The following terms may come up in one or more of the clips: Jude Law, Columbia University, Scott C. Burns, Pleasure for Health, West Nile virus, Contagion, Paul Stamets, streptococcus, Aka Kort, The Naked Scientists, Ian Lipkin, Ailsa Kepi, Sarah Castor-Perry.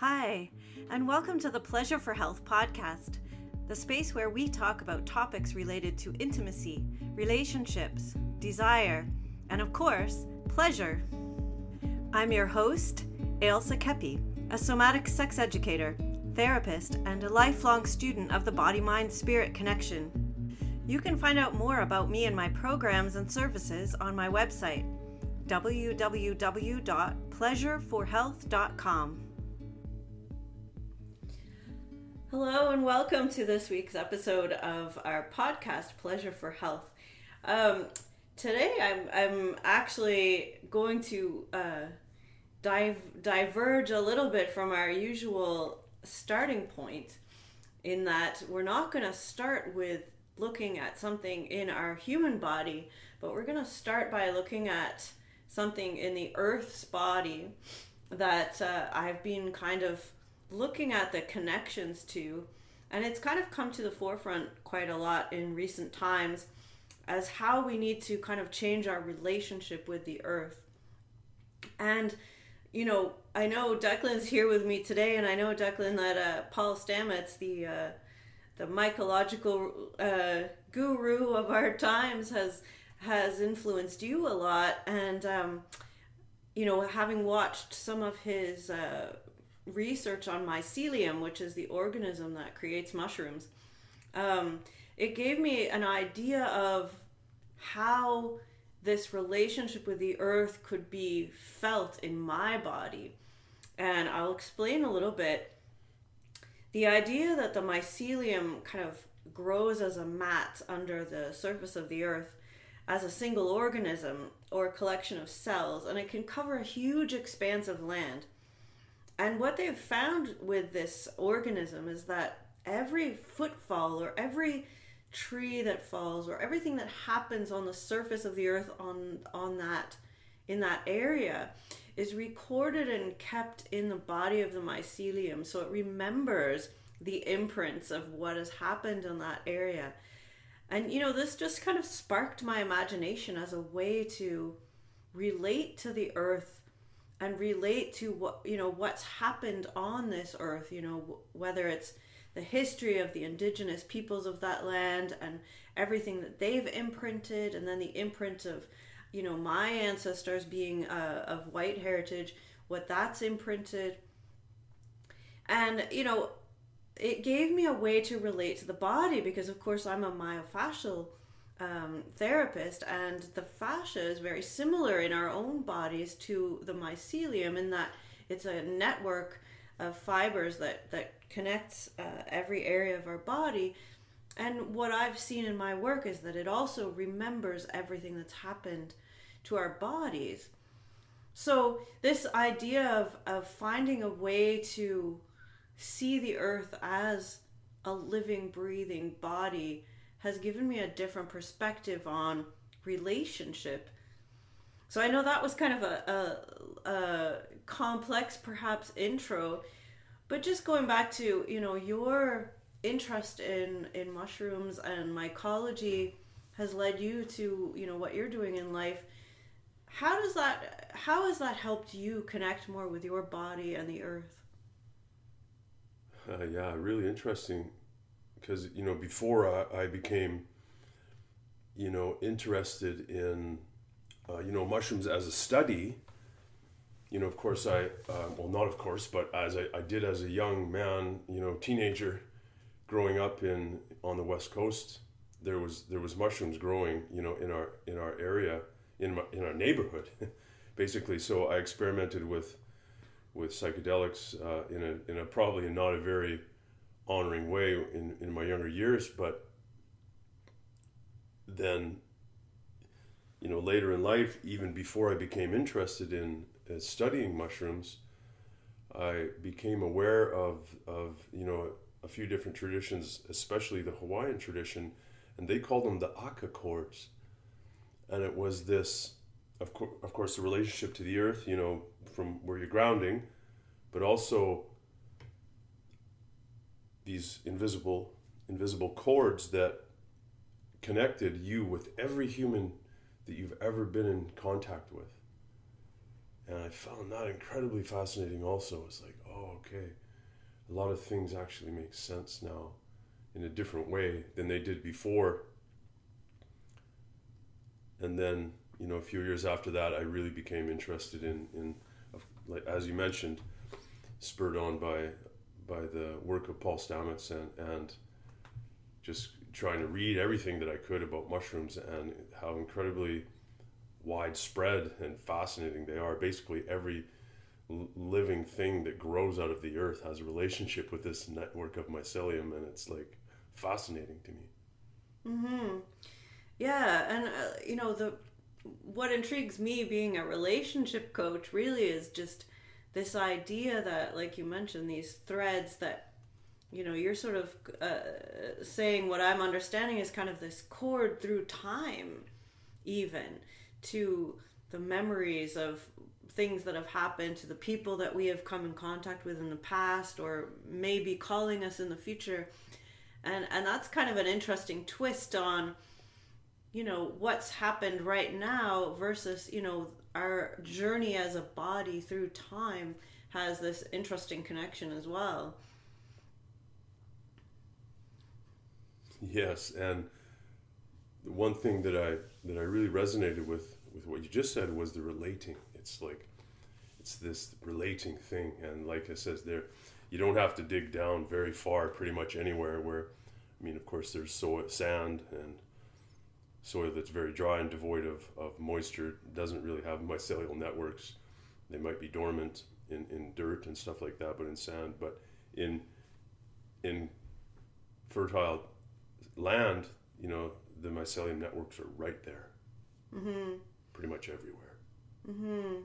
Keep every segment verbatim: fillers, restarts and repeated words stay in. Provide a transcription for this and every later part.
Hi, and welcome to the Pleasure for Health podcast, the space where we talk about topics related to intimacy, relationships, desire, and of course, pleasure. I'm your host, Ailsa Kepi, a somatic sex educator, therapist, and a lifelong student of the body-mind-spirit connection. You can find out more about me and my programs and services on my website, w w w dot pleasure for health dot com. Hello and welcome to this week's episode of our podcast, Pleasure for Health. Um, today I'm I'm actually going to uh, dive, diverge a little bit from our usual starting point, in that we're not going to start with looking at something in our human body, but we're going to start by looking at something in the Earth's body that uh, I've been kind of looking at the connections to, and it's kind of come to the forefront quite a lot in recent times as how we need to kind of change our relationship with the earth. And you know, I know Declan's here with me today, and I know, Declan, that uh, Paul Stamets, the uh, the mycological uh, guru of our times, has has influenced you a lot. And um, you know, having watched some of his uh, research on mycelium, which is the organism that creates mushrooms, um, it gave me an idea of how this relationship with the earth could be felt in my body. And I'll explain a little bit. The idea that the mycelium kind of grows as a mat under the surface of the earth as a single organism or collection of cells, and it can cover a huge expanse of land. And what they've found with this organism is that every footfall or every tree that falls or everything that happens on the surface of the earth on on that in that area is recorded and kept in the body of the mycelium, so it remembers the imprints of what has happened in that area. And you know, this just kind of sparked my imagination as a way to relate to the earth and relate to what, you know, what's happened on this earth, you know, w- whether it's the history of the indigenous peoples of that land and everything that they've imprinted, and then the imprint of, you know, my ancestors being uh, of white heritage, what that's imprinted. And, you know, it gave me a way to relate to the body, because of course I'm a myofascial um, therapist, and the fascia is very similar in our own bodies to the mycelium, in that it's a network of fibers that, that connects uh, every area of our body. And what I've seen in my work is that it also remembers everything that's happened to our bodies. So this idea of, of finding a way to see the earth as a living, breathing body has given me a different perspective on relationship. So I know that was kind of a, a, a complex, perhaps, intro, but just going back to, you know, your interest in, in mushrooms and mycology has led you to, you know, what you're doing in life. How does that, how has that helped you connect more with your body and the earth? Uh, yeah, really interesting, because, you know, before I, I became, you know, interested in, Uh, you know, mushrooms as a study, you know, of course I, uh, well, not of course, but as I, I did as a young man, you know, teenager, growing up in, on the West Coast, there was, there was mushrooms growing, you know, in our, in our area, in my, in our neighborhood, basically. So I experimented with, with psychedelics, uh, in a, in a, probably not a very honoring way in, in my younger years, but then, you know, later in life, even before I became interested in uh, studying mushrooms, I became aware of, of, you know, a few different traditions, especially the Hawaiian tradition, and they called them the Aka Kort. And it was this, of, co- of course, the relationship to the earth, you know, from where you're grounding, but also these invisible, invisible cords that connected you with every human that you've ever been in contact with. And I found that incredibly fascinating also. It's like, oh, okay, a lot of things actually make sense now in a different way than they did before. And then, you know, a few years after that, I really became interested in, in like, as you mentioned, spurred on by by the work of Paul Stamets and, and just trying to read everything that I could about mushrooms and how incredibly widespread and fascinating they are. Basically, every living thing that grows out of the earth has a relationship with this network of mycelium, and it's like fascinating to me. Mm-hmm. Yeah, and uh, you know, the what intrigues me being a relationship coach really is just this idea that, like you mentioned, these threads that, you know, you're sort of uh, saying what I'm understanding is kind of this cord through time, even to the memories of things that have happened, to the people that we have come in contact with in the past or maybe calling us in the future. And and that's kind of an interesting twist on, you know, what's happened right now versus, you know, our journey as a body through time has this interesting connection as well. Yes, and one thing that I that I really resonated with with what you just said was the relating. It's like, it's this relating thing, and like I says, there, you don't have to dig down very far, pretty much anywhere. Where, I mean, of course, there's soil, sand, and soil that's very dry and devoid of, of moisture. It doesn't really have mycelial networks. They might be dormant in, in dirt and stuff like that, but in sand, but in in fertile land, you know, the mycelium networks are right there, mm-hmm. pretty much everywhere. Mm-hmm.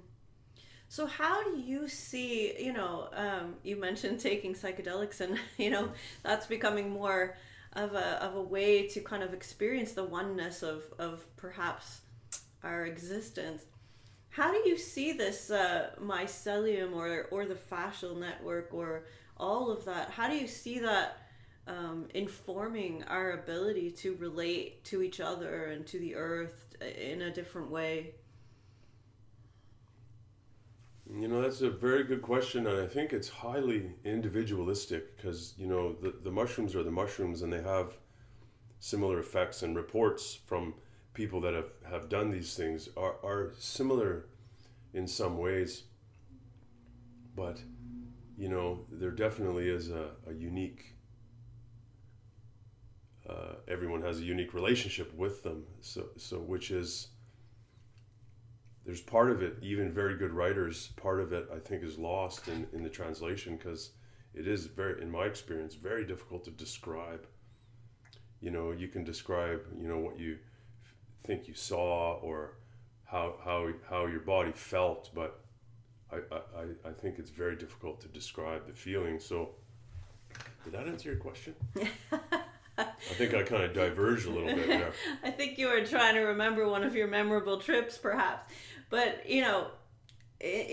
So how do you see, you know, um, you mentioned taking psychedelics and, you know, that's becoming more of a of a way to kind of experience the oneness of, of perhaps our existence. How do you see this uh, mycelium or, or the fascial network or all of that? How do you see that Um, informing our ability to relate to each other and to the earth in a different way? You know, that's a very good question, and I think it's highly individualistic because, you know, the, the mushrooms are the mushrooms, and they have similar effects, and reports from people that have, have done these things are, are similar in some ways, but, you know, there definitely is a, a unique Uh, everyone has a unique relationship with them, so so which is, there's part of it, even very good writers, part of it I think is lost in, in the translation, because it is very, in my experience, very difficult to describe. You know, you can describe, you know, what you think you saw or how how how your body felt, but I I, I think it's very difficult to describe the feeling. So did that answer your question? I think I kind of diverged a little bit there. I think you were trying to remember one of your memorable trips, perhaps. But, you know,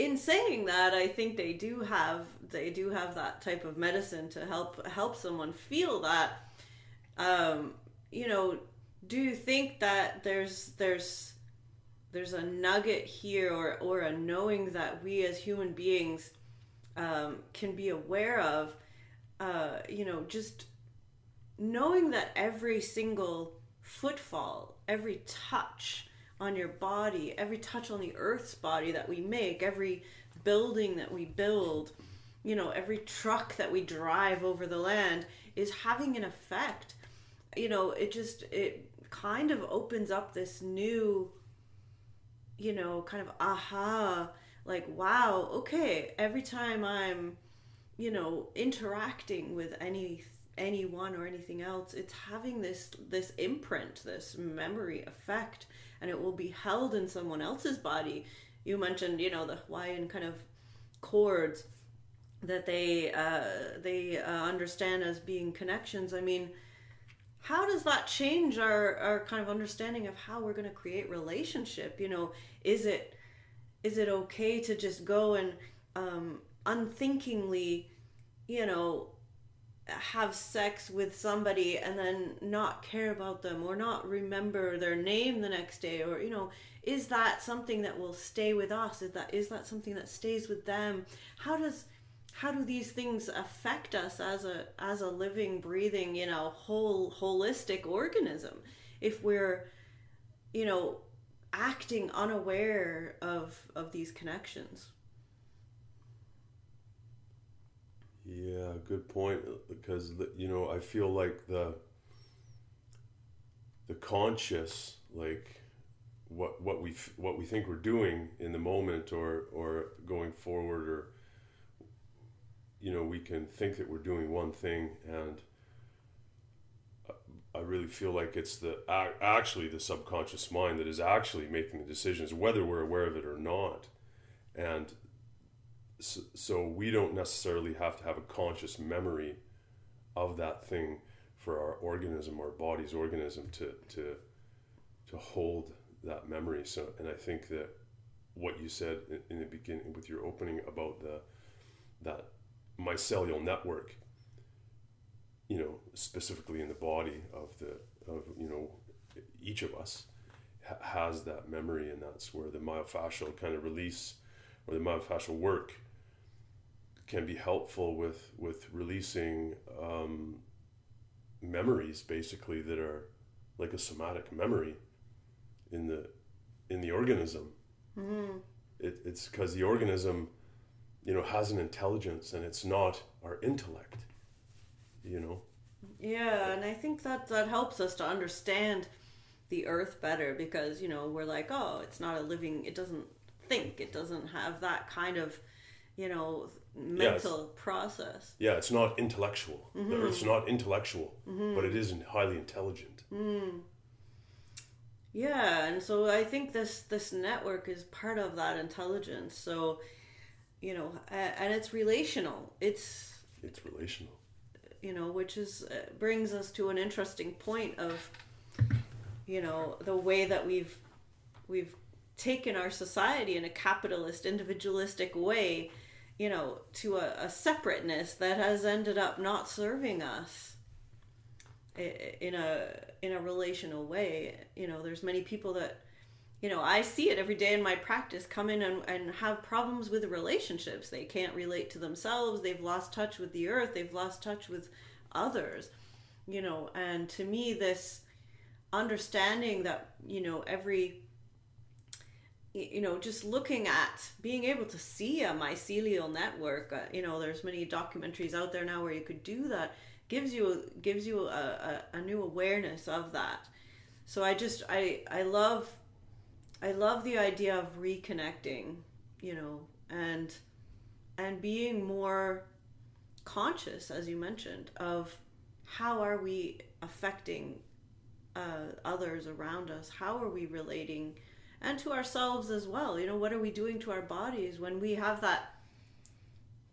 in saying that, I think they do have they do have that type of medicine to help help someone feel that. Um, you know, do you think that there's there's there's a nugget here or or a knowing that we as human beings um, can be aware of? Uh, you know, just knowing that every single footfall, every touch on your body, every touch on the earth's body that we make, every building that we build, you know, every truck that we drive over the land is having an effect. You know, it just, it kind of opens up this new, you know, kind of aha, like, wow, okay, every time I'm, you know, interacting with anything, anyone or anything else, it's having this this imprint, this memory effect, and it will be held in someone else's body. You mentioned, you know, the Hawaiian kind of cords that they uh, they uh, understand as being connections. I mean, how does that change our, our kind of understanding of how we're going to create relationship? You know, is it is it okay to just go and um, unthinkingly, you know, have sex with somebody and then not care about them or not remember their name the next day? Or, you know, is that something that will stay with us? Is that is that something that stays with them? How does how do these things affect us as a as a living, breathing, you know, whole holistic organism if we're, you know, acting unaware of of these connections? Yeah, good point, because, you know, I feel like the the conscious, like what what we what we think we're doing in the moment or or going forward, or, you know, we can think that we're doing one thing, and I really feel like it's the actually the subconscious mind that is actually making the decisions, whether we're aware of it or not. And so, so we don't necessarily have to have a conscious memory of that thing for our organism, our body's organism, to to to hold that memory. So, and I think that what you said in the beginning with your opening about the that mycelial network, you know, specifically in the body of the of you know each of us ha- has that memory, and that's where the myofascial kind of release or the myofascial work can be helpful with with releasing um, memories, basically, that are like a somatic memory in the in the organism. Mm-hmm. It, it's because the organism, you know, has an intelligence, and it's not our intellect, you know. Yeah, and I think that that helps us to understand the earth better, because, you know, we're like, oh, it's not a living, it doesn't think, it doesn't have that kind of, you know, mental yeah, process. Yeah, it's not intellectual. Mm-hmm. The earth's not intellectual, mm-hmm. but it is highly intelligent. Mm. Yeah, and so I think this this network is part of that intelligence. So, you know, and it's relational. It's it's relational. You know, which is uh, brings us to an interesting point of, you know, the way that we've we've taken our society in a capitalist, individualistic way, you know, to a, a separateness that has ended up not serving us in a in a relational way. You know, there's many people that, you know, I see it every day in my practice, come in and, and have problems with relationships. They can't relate to themselves. They've lost touch with the earth. They've lost touch with others, you know. And to me, this understanding that, you know, every, you know, just looking at being able to see a mycelial network, uh, you know, there's many documentaries out there now where you could do that, gives you, gives you a, a, a new awareness of that. So I just, I, I love... I love the idea of reconnecting, you know, and and being more conscious, as you mentioned, of how are we affecting uh, others around us? How are we relating, and to ourselves as well? You know, what are we doing to our bodies when we have that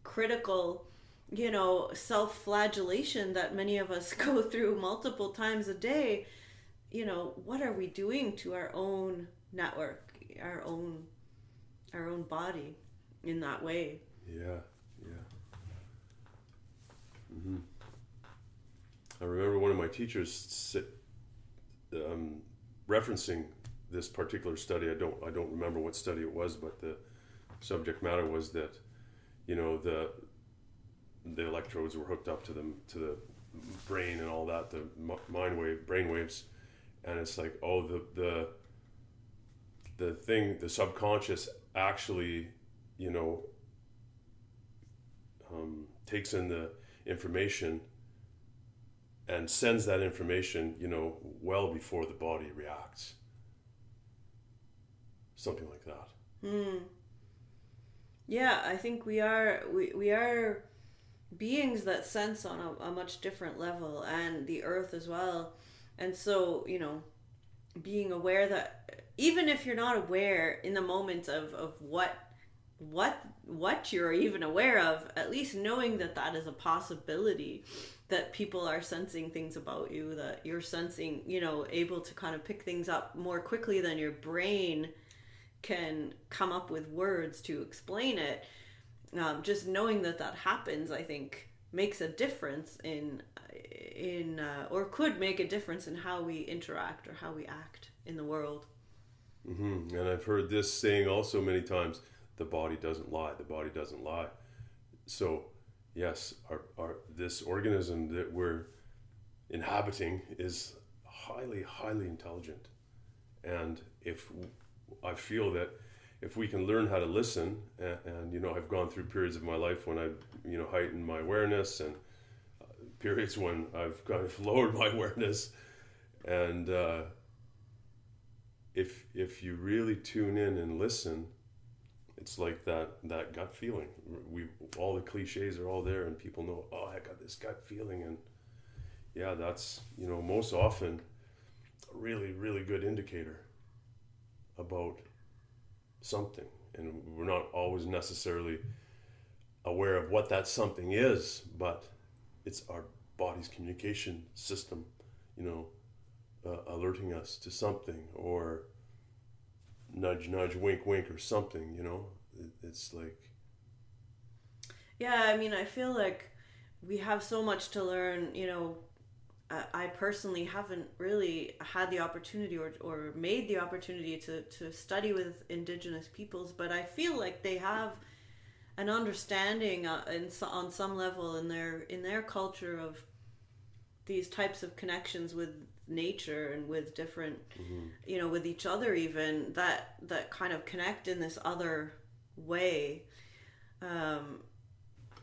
critical, you know, self-flagellation that many of us go through multiple times a day? You know, what are we doing to our own network, our own our own body in that way? Yeah, yeah. Mm-hmm. I remember one of my teachers sit, um, referencing this particular study. I don't I don't remember what study it was, but the subject matter was that, you know, the the electrodes were hooked up to them to the brain and all that, the mind wave, brain waves, and it's like, oh, the the the thing, the subconscious actually, you know, um, takes in the information and sends that information, you know, well before the body reacts. Something like that. Mm. Yeah, I think we are, we, we are beings that sense on a, a much different level, and the earth as well. And so, you know, being aware that even if you're not aware in the moment of, of what what what you're even aware of, at least knowing that that is a possibility, that people are sensing things about you, that you're sensing, you know, able to kind of pick things up more quickly than your brain can come up with words to explain it. Um, just knowing that that happens, I think, makes a difference in in uh, or could make a difference in how we interact or how we act in the world. Mm-hmm. And I've heard this saying also many times: the body doesn't lie. The body doesn't lie. So yes, our, our this organism that we're inhabiting is highly, highly intelligent. And if I feel that if we can learn how to listen, and, and you know, I've gone through periods of my life when I've, you know, heightened my awareness, and periods when I've kind of lowered my awareness. And uh, if if you really tune in and listen, it's like that, that gut feeling. We all the cliches are all there, and people know, oh, I got this gut feeling. And yeah, that's, you know, most often a really, really good indicator about something. And we're not always necessarily aware of what that something is, but it's our body's communication system, you know, uh, alerting us to something, or nudge, nudge, wink, wink, or something, you know. It, it's like... Yeah, I mean, I feel like we have so much to learn, you know. I personally haven't really had the opportunity or or made the opportunity to, to study with Indigenous peoples, but I feel like they have an understanding in, on some level in their in their culture of these types of connections with nature and with different, mm-hmm. you know, with each other even, that that kind of connect in this other way. Um,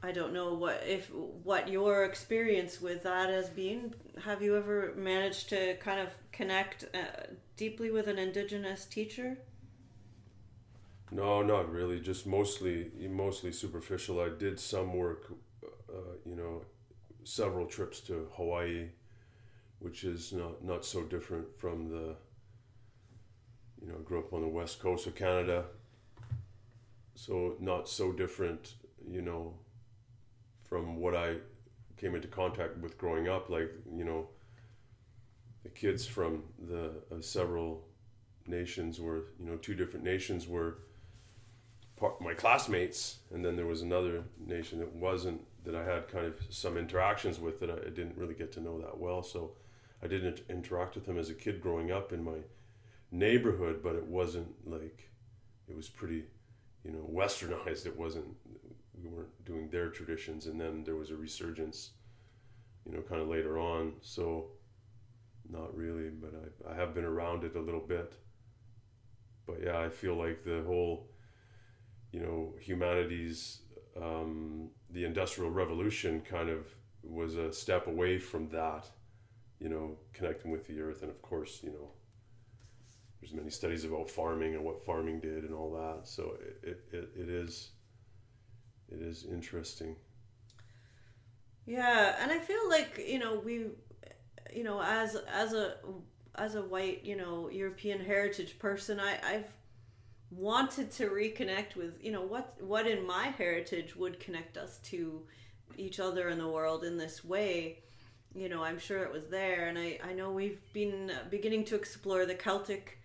I don't know what if what your experience with that has been. Have you ever managed to kind of connect uh, deeply with an Indigenous teacher? No, not really. Just mostly, mostly superficial. I did some work, uh, you know, several trips to Hawaii, which is not, not so different from the, you know, I grew up on the west coast of Canada, so not so different, you know, from what I came into contact with growing up. Like, you know, the kids from the uh, several nations were, you know, two different nations were part, my classmates, and then there was another nation that wasn't, that I had kind of some interactions with that I, I didn't really get to know that well. So I didn't interact with them as a kid growing up in my neighborhood, but it wasn't like, it was pretty, you know, westernized. It wasn't, we weren't doing their traditions. And then there was a resurgence, you know, kind of later on. So not really, but I, I have been around it a little bit. But yeah, I feel like the whole, you know, humanity's, um, the Industrial Revolution kind of was a step away from that, you know, connecting with the earth. And of course, you know, there's many studies about farming and what farming did and all that. So it, it, it is... It is interesting. Yeah, and I feel like, you know, we, you know, as as a as a white, you know, European heritage person, I, I've wanted to reconnect with, you know, what what in my heritage would connect us to each other in the world in this way. You know, I'm sure it was there, and I, I know we've been beginning to explore the Celtic,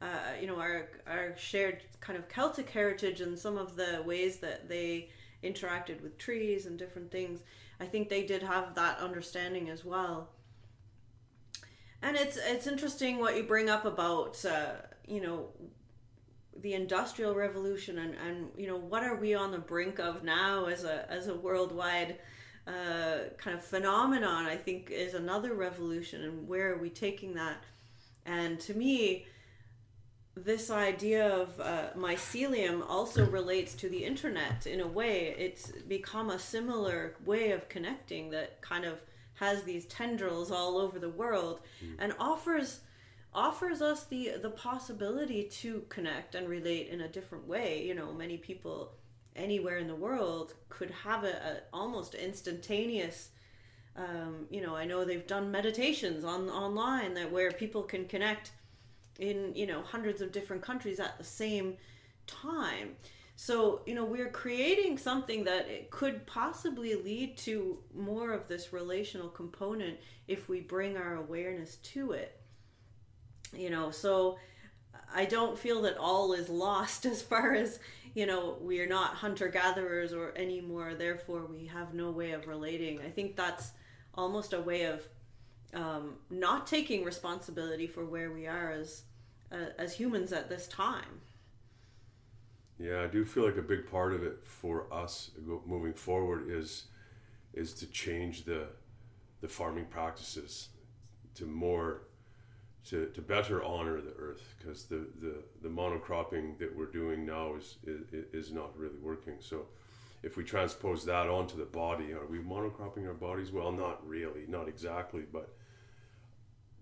uh, you know, our our shared kind of Celtic heritage and some of the ways that they interacted with trees and different things. I think they did have that understanding as well. And it's it's interesting what you bring up about uh, you know, the Industrial Revolution and, and you know, what are we on the brink of now as a as a worldwide uh, kind of phenomenon, I think, is another revolution, and where are we taking that? And to me, this idea of uh, mycelium also relates to the internet in a way. It's become a similar way of connecting that kind of has these tendrils all over the world, mm. and offers offers us the the possibility to connect and relate in a different way. You know, many people anywhere in the world could have a, a almost instantaneous. Um, you know, I know they've done meditations on online that where people can connect in, you know, hundreds of different countries at the same time. So, you know, we're creating something that it could possibly lead to more of this relational component if we bring our awareness to it. You know, so I don't feel that all is lost as far as, you know, we are not hunter-gatherers or anymore, therefore we have no way of relating. I think that's almost a way of Um, not taking responsibility for where we are as uh, as humans at this time. Yeah, I do feel like a big part of it for us moving forward is is to change the the farming practices to more to, to better honor the earth, because the, the, the monocropping that we're doing now is, is is not really working. So if we transpose that onto the body, are we monocropping our bodies? Well, not really, not exactly, but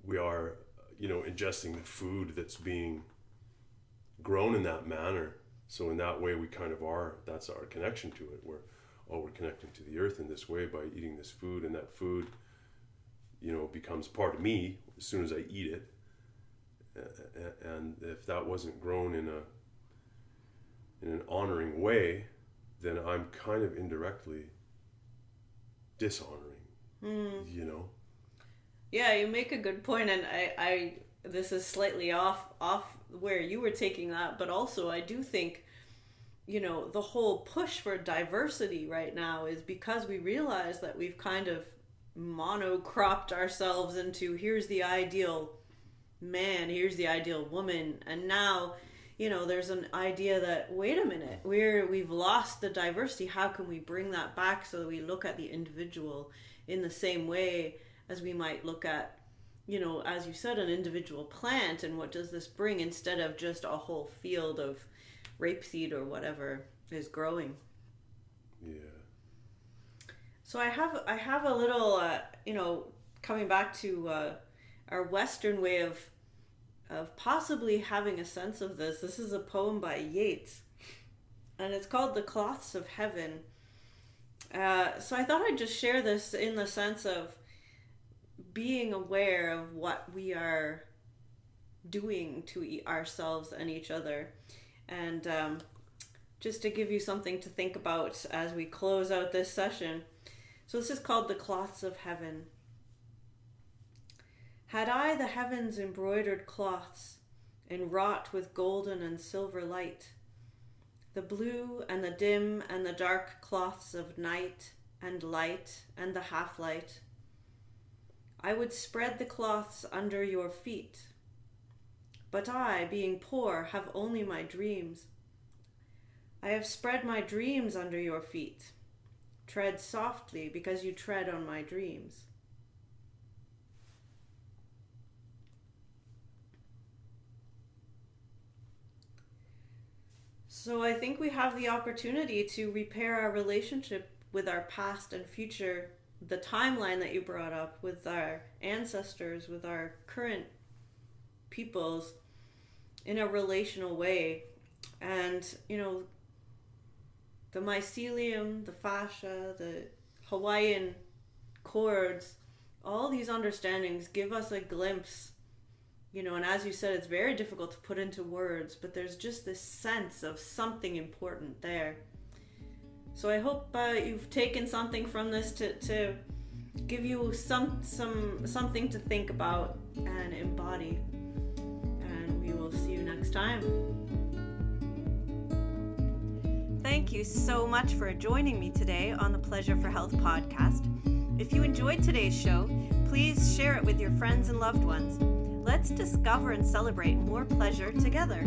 we are, you know, ingesting the food that's being grown in that manner. So in that way, we kind of are, that's our connection to it. We're, oh, we're connecting to the earth in this way by eating this food, and that food, you know, becomes part of me as soon as I eat it. And if that wasn't grown in a in an honoring way, then I'm kind of indirectly dishonoring, mm. you know? Yeah, you make a good point, and I, I this is slightly off off where you were taking that, but also I do think, you know, the whole push for diversity right now is because we realize that we've kind of monocropped ourselves into here's the ideal man, here's the ideal woman, and now, you know, there's an idea that, wait a minute, we're we've lost the diversity. How can we bring that back so that we look at the individual in the same way as we might look at, you know, as you said, an individual plant, and what does this bring, instead of just a whole field of rapeseed or whatever is growing. Yeah. So I have I have a little, uh, you know, coming back to uh, our Western way of of possibly having a sense of this. This is a poem by Yeats, and it's called "The Cloths of Heaven." Uh, so I thought I'd just share this in the sense of being aware of what we are doing to ourselves and each other, and um, just to give you something to think about as we close out this session. So this is called "The Cloths of Heaven." Had I the heavens embroidered cloths, enwrought with golden and silver light, the blue and the dim and the dark cloths of night and light and the half-light, I would spread the cloths under your feet. But I, being poor, have only my dreams. I have spread my dreams under your feet. Tread softly, because you tread on my dreams. So I think we have the opportunity to repair our relationship with our past and future, the timeline that you brought up, with our ancestors, with our current peoples, in a relational way. And, you know, the mycelium, the fascia, the Hawaiian cords, all these understandings give us a glimpse, you know, and as you said, it's very difficult to put into words, but there's just this sense of something important there. So I hope uh, you've taken something from this to, to give you some some something to think about and embody. And we will see you next time. Thank you so much for joining me today on the Pleasure for Health podcast. If you enjoyed today's show, please share it with your friends and loved ones. Let's discover and celebrate more pleasure together.